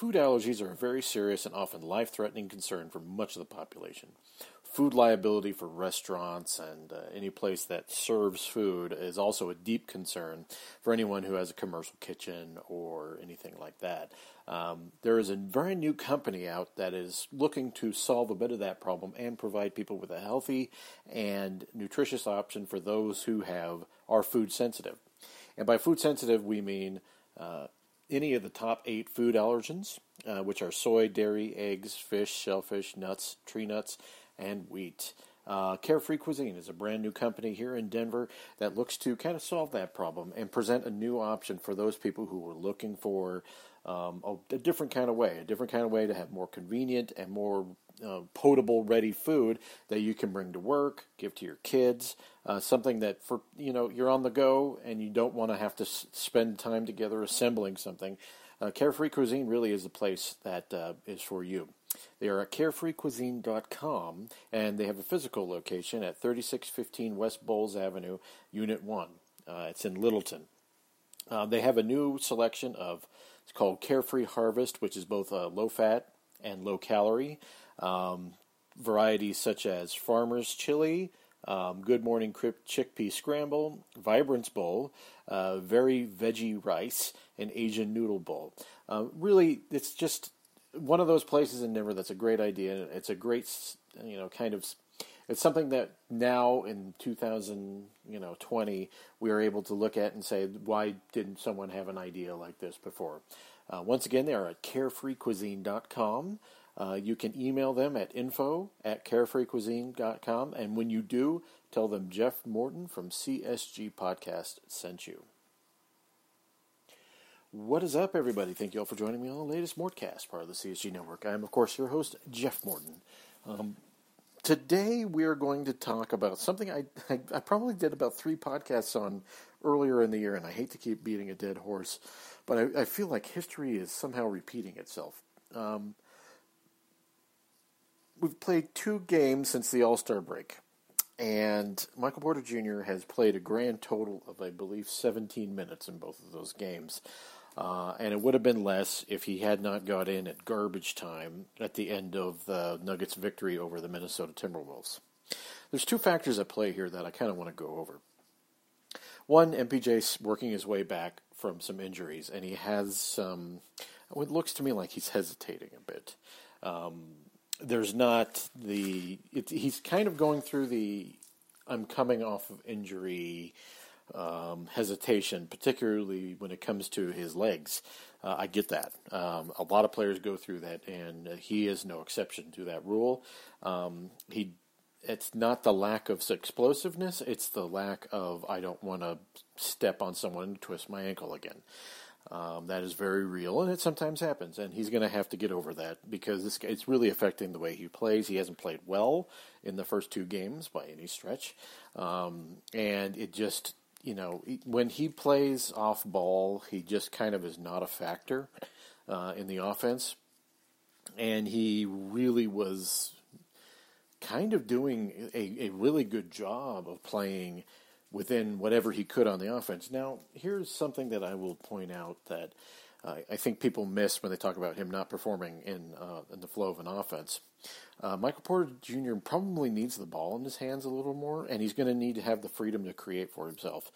Food allergies are a very serious and often life-threatening concern for much of the population. Food liability for restaurants and any place that serves food is also a deep concern for anyone who has a commercial kitchen or anything like that. There is a very new company out that is looking to solve a bit of that problem and provide people with a healthy and nutritious option for those who are food sensitive. And by food sensitive, we mean any of the top 8 food allergens, which are soy, dairy, eggs, fish, shellfish, nuts, tree nuts, and wheat. Carefree Cuisine is a brand new company here in Denver that looks to kind of solve that problem and present a new option for those people who are looking for a different kind of way to have more convenient and more potable, ready food that you can bring to work, give to your kids, something that for you're on the go and you don't want to have to spend time together assembling something. Carefree Cuisine really is the place that is for you. They are at carefreecuisine.com, and they have a physical location at 3615 West Bowles Avenue, Unit 1. It's in Littleton. They have a new selection of, it's called Carefree Harvest, which is both low-fat and low-calorie. Varieties such as Farmer's Chili, Good Morning Chickpea Scramble, Vibrance Bowl, Very Veggie Rice, and Asian Noodle Bowl. Really, it's just one of those places in Denver that's a great idea. It's a great, it's something that now in 2020 we are able to look at and say, why didn't someone have an idea like this before? Once again, they are at carefreecuisine.com. You can email them at info@carefreecuisine.com. And when you do, tell them Jeff Morton from CSG Podcast sent you. What is up, everybody? Thank you all for joining me on the latest Mortcast, part of the CSG Network. I am, of course, your host, Jeff Morton. Today, we are going to talk about something I probably did about 3 podcasts on earlier in the year, and I hate to keep beating a dead horse, but I feel like history is somehow repeating itself. We've played 2 games since the All-Star break, and Michael Porter Jr. has played a grand total of, I believe, 17 minutes in both of those games. And it would have been less if he had not got in at garbage time at the end of the Nuggets' victory over the Minnesota Timberwolves. There's 2 factors at play here that I kind of want to go over. One, MPJ's working his way back from some injuries, and he has some, it looks to me like he's hesitating a bit. There's not he's kind of going through the I'm coming off of injury hesitation, particularly when it comes to his legs. I get that. A lot of players go through that, and he is no exception to that rule. It's not the lack of explosiveness. It's the lack of I don't want to step on someone and twist my ankle again. That is very real, and it sometimes happens, and he's going to have to get over that because it's really affecting the way he plays. He hasn't played well in the first 2 games by any stretch, and it just, when he plays off ball, he just kind of is not a factor in the offense, and he really was kind of doing a really good job of playing within whatever he could on the offense. Now, here's something that I will point out that I think people miss when they talk about him not performing in the flow of an offense. Michael Porter Jr. probably needs the ball in his hands a little more, and he's going to need to have the freedom to create for himself.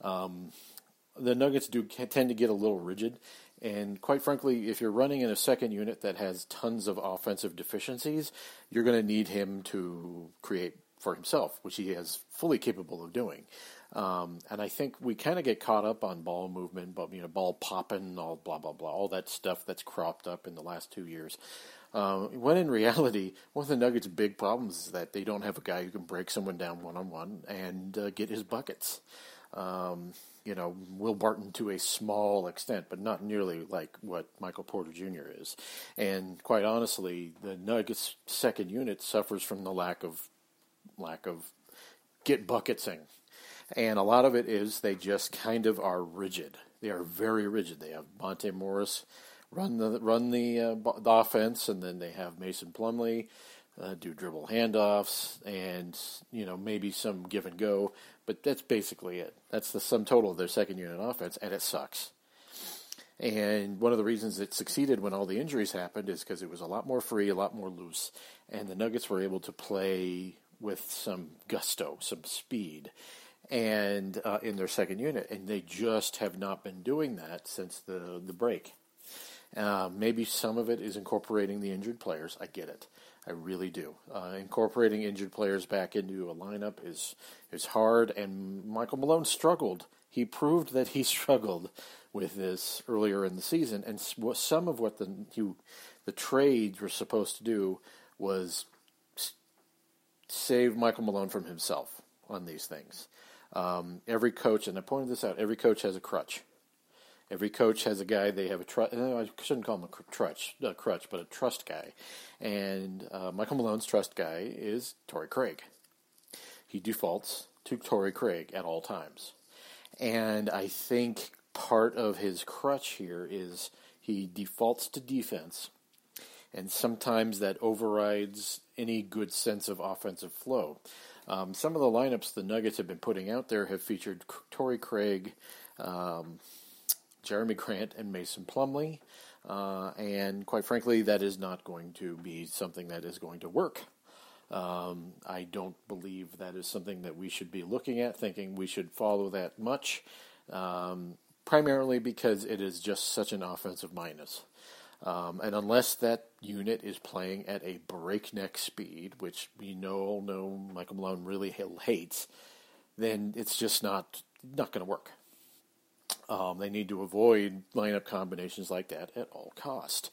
The Nuggets do tend to get a little rigid, and quite frankly, if you're running in a second unit that has tons of offensive deficiencies, you're going to need him to create for himself, which he is fully capable of doing. And I think we kind of get caught up on ball movement, but ball popping, all blah, blah, blah, all that stuff that's cropped up in the last 2 years. When in reality, one of the Nuggets' big problems is that they don't have a guy who can break someone down one-on-one and get his buckets. Will Barton to a small extent, but not nearly like what Michael Porter Jr. is. And quite honestly, the Nuggets' second unit suffers from the lack of get bucketing. And a lot of it is they just kind of are rigid. They are very rigid. They have Monte Morris run the offense, and then they have Mason Plumlee do dribble handoffs and, maybe some give and go. But that's basically it. That's the sum total of their second unit offense, and it sucks. And one of the reasons it succeeded when all the injuries happened is because it was a lot more free, a lot more loose. And the Nuggets were able to play with some gusto, some speed, and in their second unit. And they just have not been doing that since the break. Maybe some of it is incorporating the injured players. I get it. I really do. Incorporating injured players back into a lineup is hard, and Michael Malone struggled. He proved that he struggled with this earlier in the season, and some of what the trades were supposed to do was save Michael Malone from himself on these things. Every coach, and I pointed this out, every coach has a crutch. Every coach has a guy, they have a trust, I shouldn't call him a trust guy. And Michael Malone's trust guy is Torrey Craig. He defaults to Torrey Craig at all times. And I think part of his crutch here is he defaults to defense, and sometimes that overrides any good sense of offensive flow. Some of the lineups the Nuggets have been putting out there have featured Torrey Craig, Jeremy Grant, and Mason Plumlee, and quite frankly, that is not going to be something that is going to work. I don't believe that is something that we should be looking at, thinking we should follow that much, primarily because it is just such an offensive minus. And unless that unit is playing at a breakneck speed, which we all know Michael Malone really hates, then it's just not going to work. They need to avoid lineup combinations like that at all cost.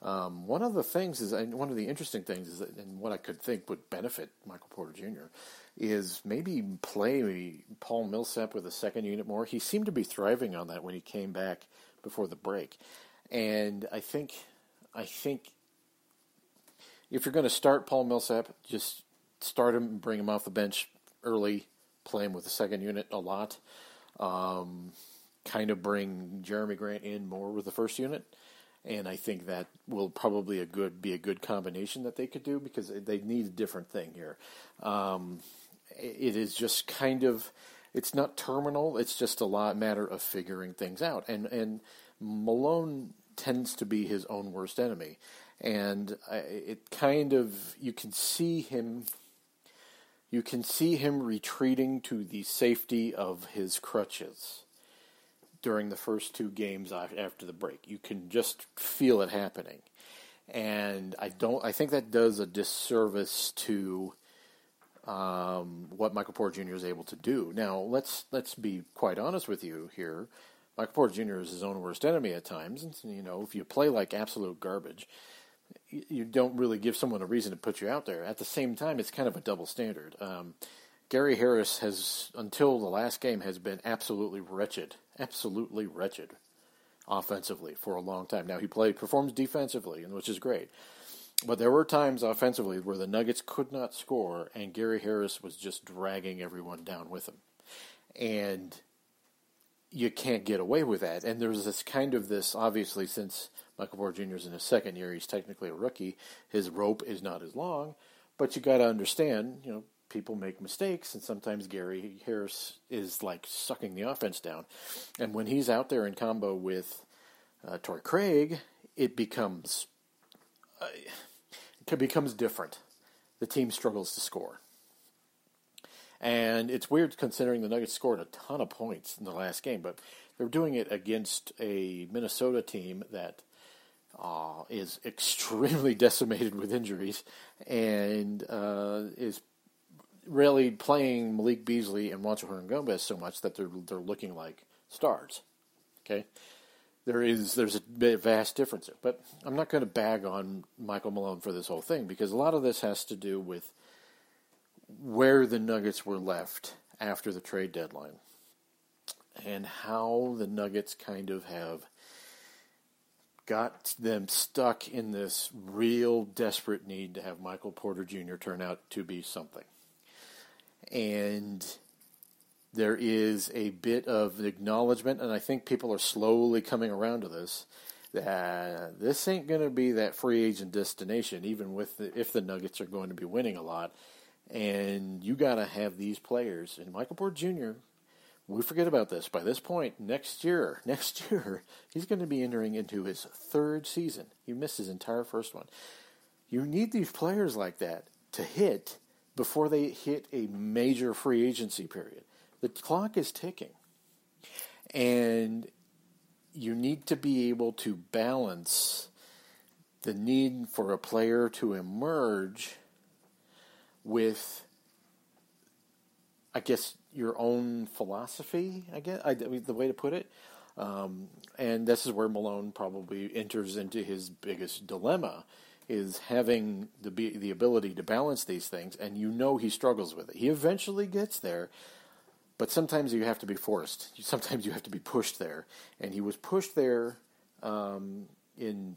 One of the interesting things is that, and what I could think would benefit Michael Porter Jr. is maybe play Paul Millsap with a second unit more. He seemed to be thriving on that when he came back before the break, and I think if you're going to start Paul Millsap, just start him, bring him off the bench early, play him with the second unit a lot. Kind of bring Jeremy Grant in more with the first unit, and I think that will probably be a good combination that they could do, because they need a different thing here. It is just kind of, it's not terminal, it's just a matter of figuring things out, and Malone tends to be his own worst enemy, and it kind of, you can see him retreating to the safety of his crutches during the first two games after the break. You can just feel it happening. And I think that does a disservice to what Michael Porter Jr. is able to do. Now, let's be quite honest with you here. Michael Porter Jr. is his own worst enemy at times. And, if you play like absolute garbage, you don't really give someone a reason to put you out there. At the same time, it's kind of a double standard. Gary Harris has, until the last game, has been absolutely wretched offensively for a long time. Now, he performs defensively, which is great. But there were times offensively where the Nuggets could not score, and Gary Harris was just dragging everyone down with him. And you can't get away with that. And there's this, obviously, since Michael Porter Jr. is in his second year, he's technically a rookie, his rope is not as long, but you got to understand, people make mistakes, and sometimes Gary Harris is like sucking the offense down. And when he's out there in combo with Torrey Craig, it becomes different. The team struggles to score. And it's weird considering the Nuggets scored a ton of points in the last game, but they're doing it against a Minnesota team that is extremely decimated with injuries and is really playing Malik Beasley and Juancho Hernangómez so much that they're looking like stars. Okay, there's a vast difference there. But I'm not going to bag on Michael Malone for this whole thing, because a lot of this has to do with where the Nuggets were left after the trade deadline and how the Nuggets kind of have got them stuck in this real desperate need to have Michael Porter Jr. turn out to be something. And there is a bit of acknowledgement, and I think people are slowly coming around to this, that this ain't going to be that free agent destination, even if the Nuggets are going to be winning a lot. And you got to have these players. And Michael Porter Jr., we forget about this. By this point, next year, he's going to be entering into his third season. He missed his entire first one. You need these players like that to hit before they hit a major free agency period. The clock is ticking. And you need to be able to balance the need for a player to emerge with, I guess, your own philosophy, I guess, the way to put it. And this is where Malone probably enters into his biggest dilemma, is having the ability to balance these things, and you know he struggles with it. He eventually gets there, but sometimes you have to be forced. Sometimes you have to be pushed there. And he was pushed there in,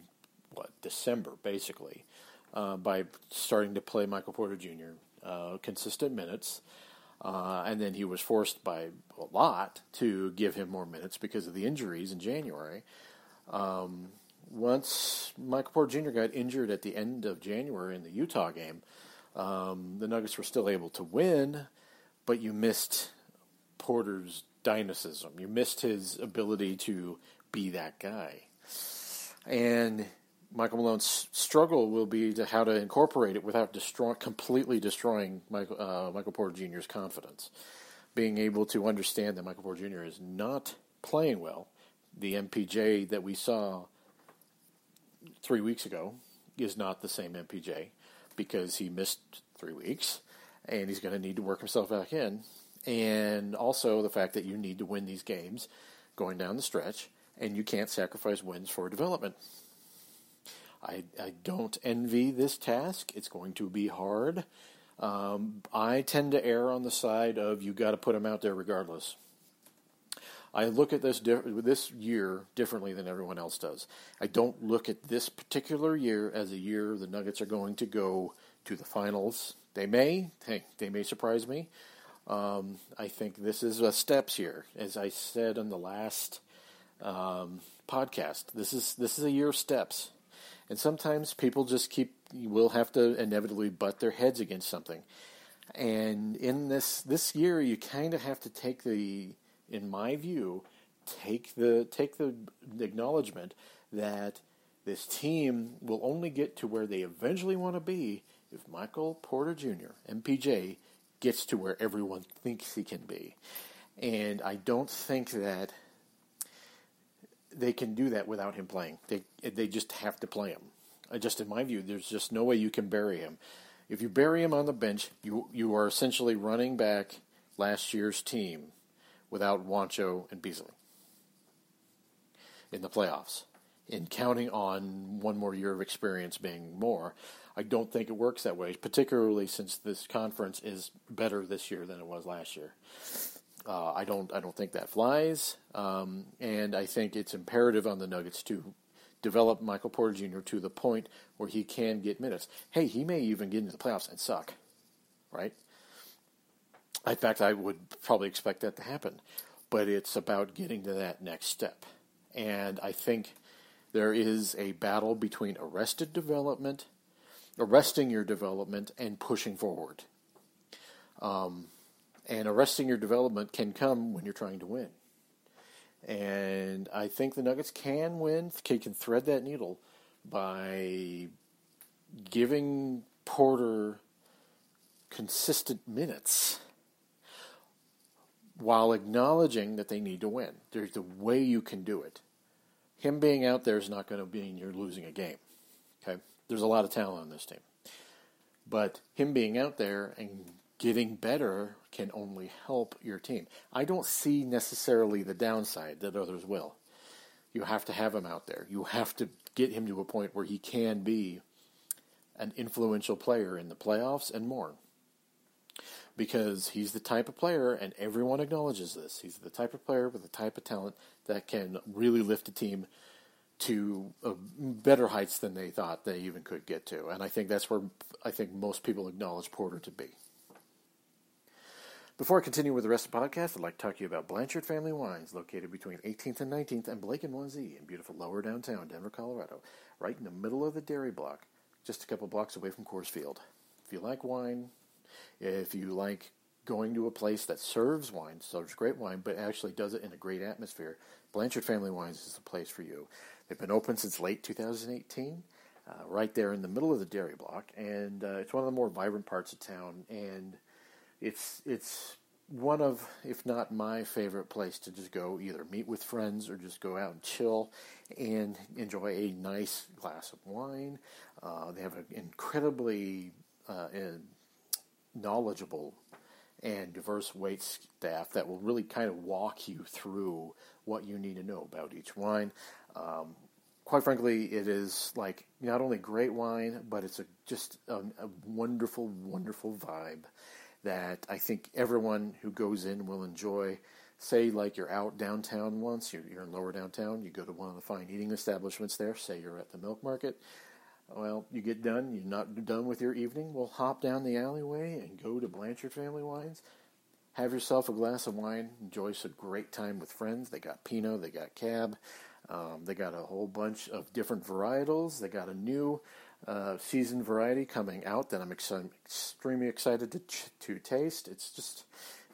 December, basically, by starting to play Michael Porter Jr. Consistent minutes. And then he was forced by a lot to give him more minutes because of the injuries in January. Once Michael Porter Jr. got injured at the end of January in the Utah game, the Nuggets were still able to win, but you missed Porter's dynamism. You missed his ability to be that guy. And Michael Malone's struggle will be to how to incorporate it without completely destroying Michael Porter Jr.'s confidence. Being able to understand that Michael Porter Jr. is not playing well. The MPJ that we saw 3 weeks ago is not the same MPJ because he missed 3 weeks and he's going to need to work himself back in. And also the fact that you need to win these games going down the stretch and you can't sacrifice wins for development. I don't envy this task. It's going to be hard. I tend to err on the side of you got to put them out there regardless. I look at this year differently than everyone else does. I don't look at this particular year as a year the Nuggets are going to go to the finals. They may surprise me. I think this is a steps year. As I said on the last podcast, this is a year of steps. And sometimes people just will have to inevitably butt their heads against something. And in this year, you kind of have to take the acknowledgement that this team will only get to where they eventually want to be if Michael Porter Jr., MPJ, gets to where everyone thinks he can be. And I don't think that they can do that without him playing. They just have to play him. Just in my view, there's just no way you can bury him. If you bury him on the bench, you are essentially running back last year's team without Juancho and Beasley in the playoffs, and counting on one more year of experience being more. I don't think it works that way, particularly since this conference is better this year than it was last year. I don't think that flies, and I think it's imperative on the Nuggets to develop Michael Porter Jr. to the point where he can get minutes. Hey, he may even get into the playoffs and suck, right? In fact, I would probably expect that to happen. But it's about getting to that next step. And I think there is a battle between arresting your development, and pushing forward. And arresting your development can come when you're trying to win. And I think the Nuggets can win, can thread that needle by giving Porter consistent minutes while acknowledging that they need to win. There's a way you can do it. Him being out there is not going to mean you're losing a game. Okay? There's a lot of talent on this team. But him being out there and getting better can only help your team. I don't see necessarily the downside that others will. You have to have him out there. You have to get him to a point where he can be an influential player in the playoffs and more. Because he's the type of player, and everyone acknowledges this, he's the type of player with the type of talent that can really lift a team to better heights than they thought they even could get to. And I think that's where I think most people acknowledge Porter to be. Before I continue with the rest of the podcast, I'd like to talk to you about Blanchard Family Wines, located between 18th and 19th and Blake and 1Z in beautiful lower downtown Denver, Colorado, right in the middle of the dairy block, just a couple blocks away from Coors Field. If you like wine, if you like going to a place that serves wine, serves great wine, but actually does it in a great atmosphere, Blanchard Family Wines is the place for you. They've been open since late 2018, right there in the middle of the dairy block, and it's one of the more vibrant parts of town, and it's one of, if not my favorite place to just go either meet with friends or just go out and chill and enjoy a nice glass of wine. They have an incredibly knowledgeable and diverse wait staff that will really kind of walk you through what you need to know about each wine. Quite frankly, it is like not only great wine, but it's a wonderful, wonderful vibe that I think everyone who goes in will enjoy. Say like you're out downtown once, you're in lower downtown, you go to one of the fine eating establishments there, say you're at the Milk Market. Well, you get done, you're not done with your evening, well, hop down the alleyway and go to Blanchard Family Wines. Have yourself a glass of wine, enjoy some great time with friends. They got Pinot, they got Cab, they got a whole bunch of different varietals. They got a new seasoned variety coming out that I'm extremely excited to taste.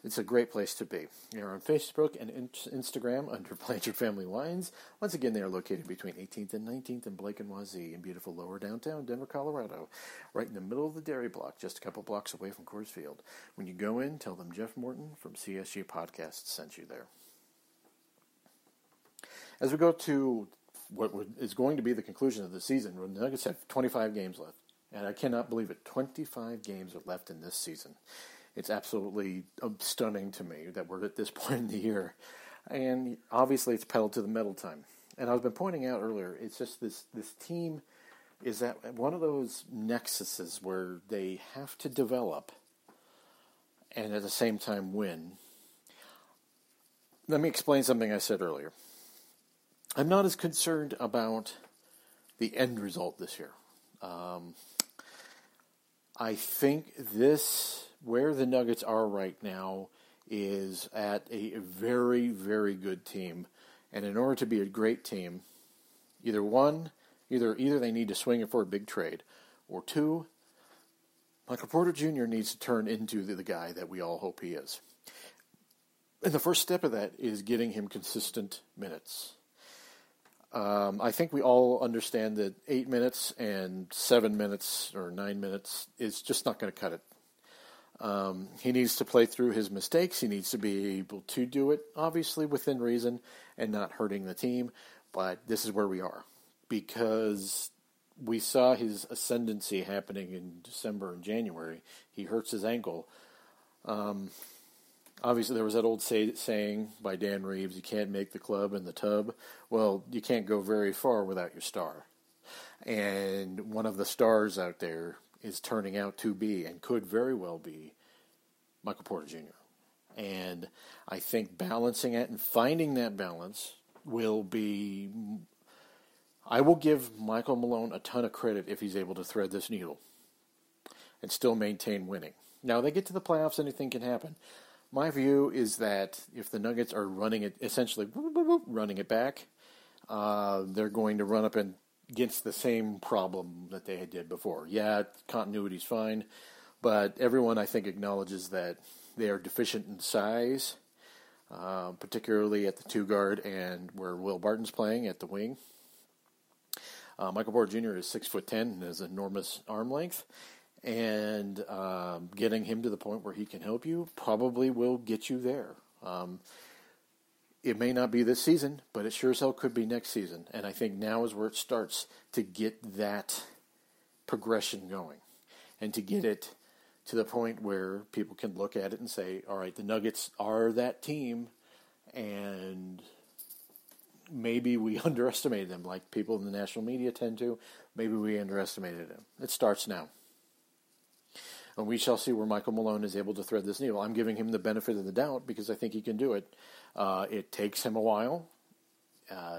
It's a great place to be. They're on Facebook and Instagram under Blanchard Family Wines. Once again, they are located between 18th and 19th in Blake and Wazee in beautiful lower downtown Denver, Colorado, right in the middle of the dairy block, just a couple blocks away from Coors Field. When you go in, tell them Jeff Morton from CSG Podcast sent you there. As we go to what is going to be the conclusion of the season, the Nuggets have 25 games left, and I cannot believe it. 25 games are left in this season. It's absolutely stunning to me that we're at this point in the year. And obviously it's pedal to the metal time. And I've been pointing out earlier, it's just this team is at one of those nexuses where they have to develop and at the same time win. Let me explain something I said earlier. I'm not as concerned about the end result this year. I think where the Nuggets are right now is at a very, very good team. And in order to be a great team, either they need to swing it for a big trade, or two, Michael Porter Jr. needs to turn into the guy that we all hope he is. And the first step of that is getting him consistent minutes. I think we all understand that 8 minutes and 7 minutes or 9 minutes is just not going to cut it. He needs to play through his mistakes. He needs to be able to do it, obviously, within reason and not hurting the team. But this is where we are, because we saw his ascendancy happening in December and January. He hurts his ankle. Obviously, there was that old saying by Dan Reeves, you can't make the club in the tub. Well, you can't go very far without your star. And one of the stars out there is turning out to be and could very well be Michael Porter Jr. And I think balancing it and finding that balance will be... I will give Michael Malone a ton of credit if he's able to thread this needle and still maintain winning. Now, they get to the playoffs, anything can happen. My view is that if the Nuggets are running it, essentially running it back, they're going to run up and against the same problem that they did before. Yeah, continuity's fine, but everyone, I think, acknowledges that they are deficient in size, particularly at the two-guard and where Will Barton's playing at the wing. Michael Porter Jr. is 6 foot 10 and has enormous arm length, and getting him to the point where he can help you probably will get you there. It may not be this season, but it sure as hell could be next season. And I think now is where it starts to get that progression going and to get it to the point where people can look at it and say, all right, the Nuggets are that team, and maybe we underestimated them like people in the national media tend to. Maybe we underestimated them. It starts now. And we shall see where Michael Malone is able to thread this needle. I'm giving him the benefit of the doubt because I think he can do it. It takes him a while.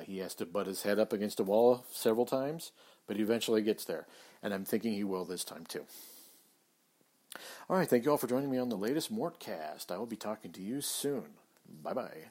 He has to butt his head up against a wall several times, but he eventually gets there. And I'm thinking he will this time too. All right, thank you all for joining me on the latest Mortcast. I will be talking to you soon. Bye-bye.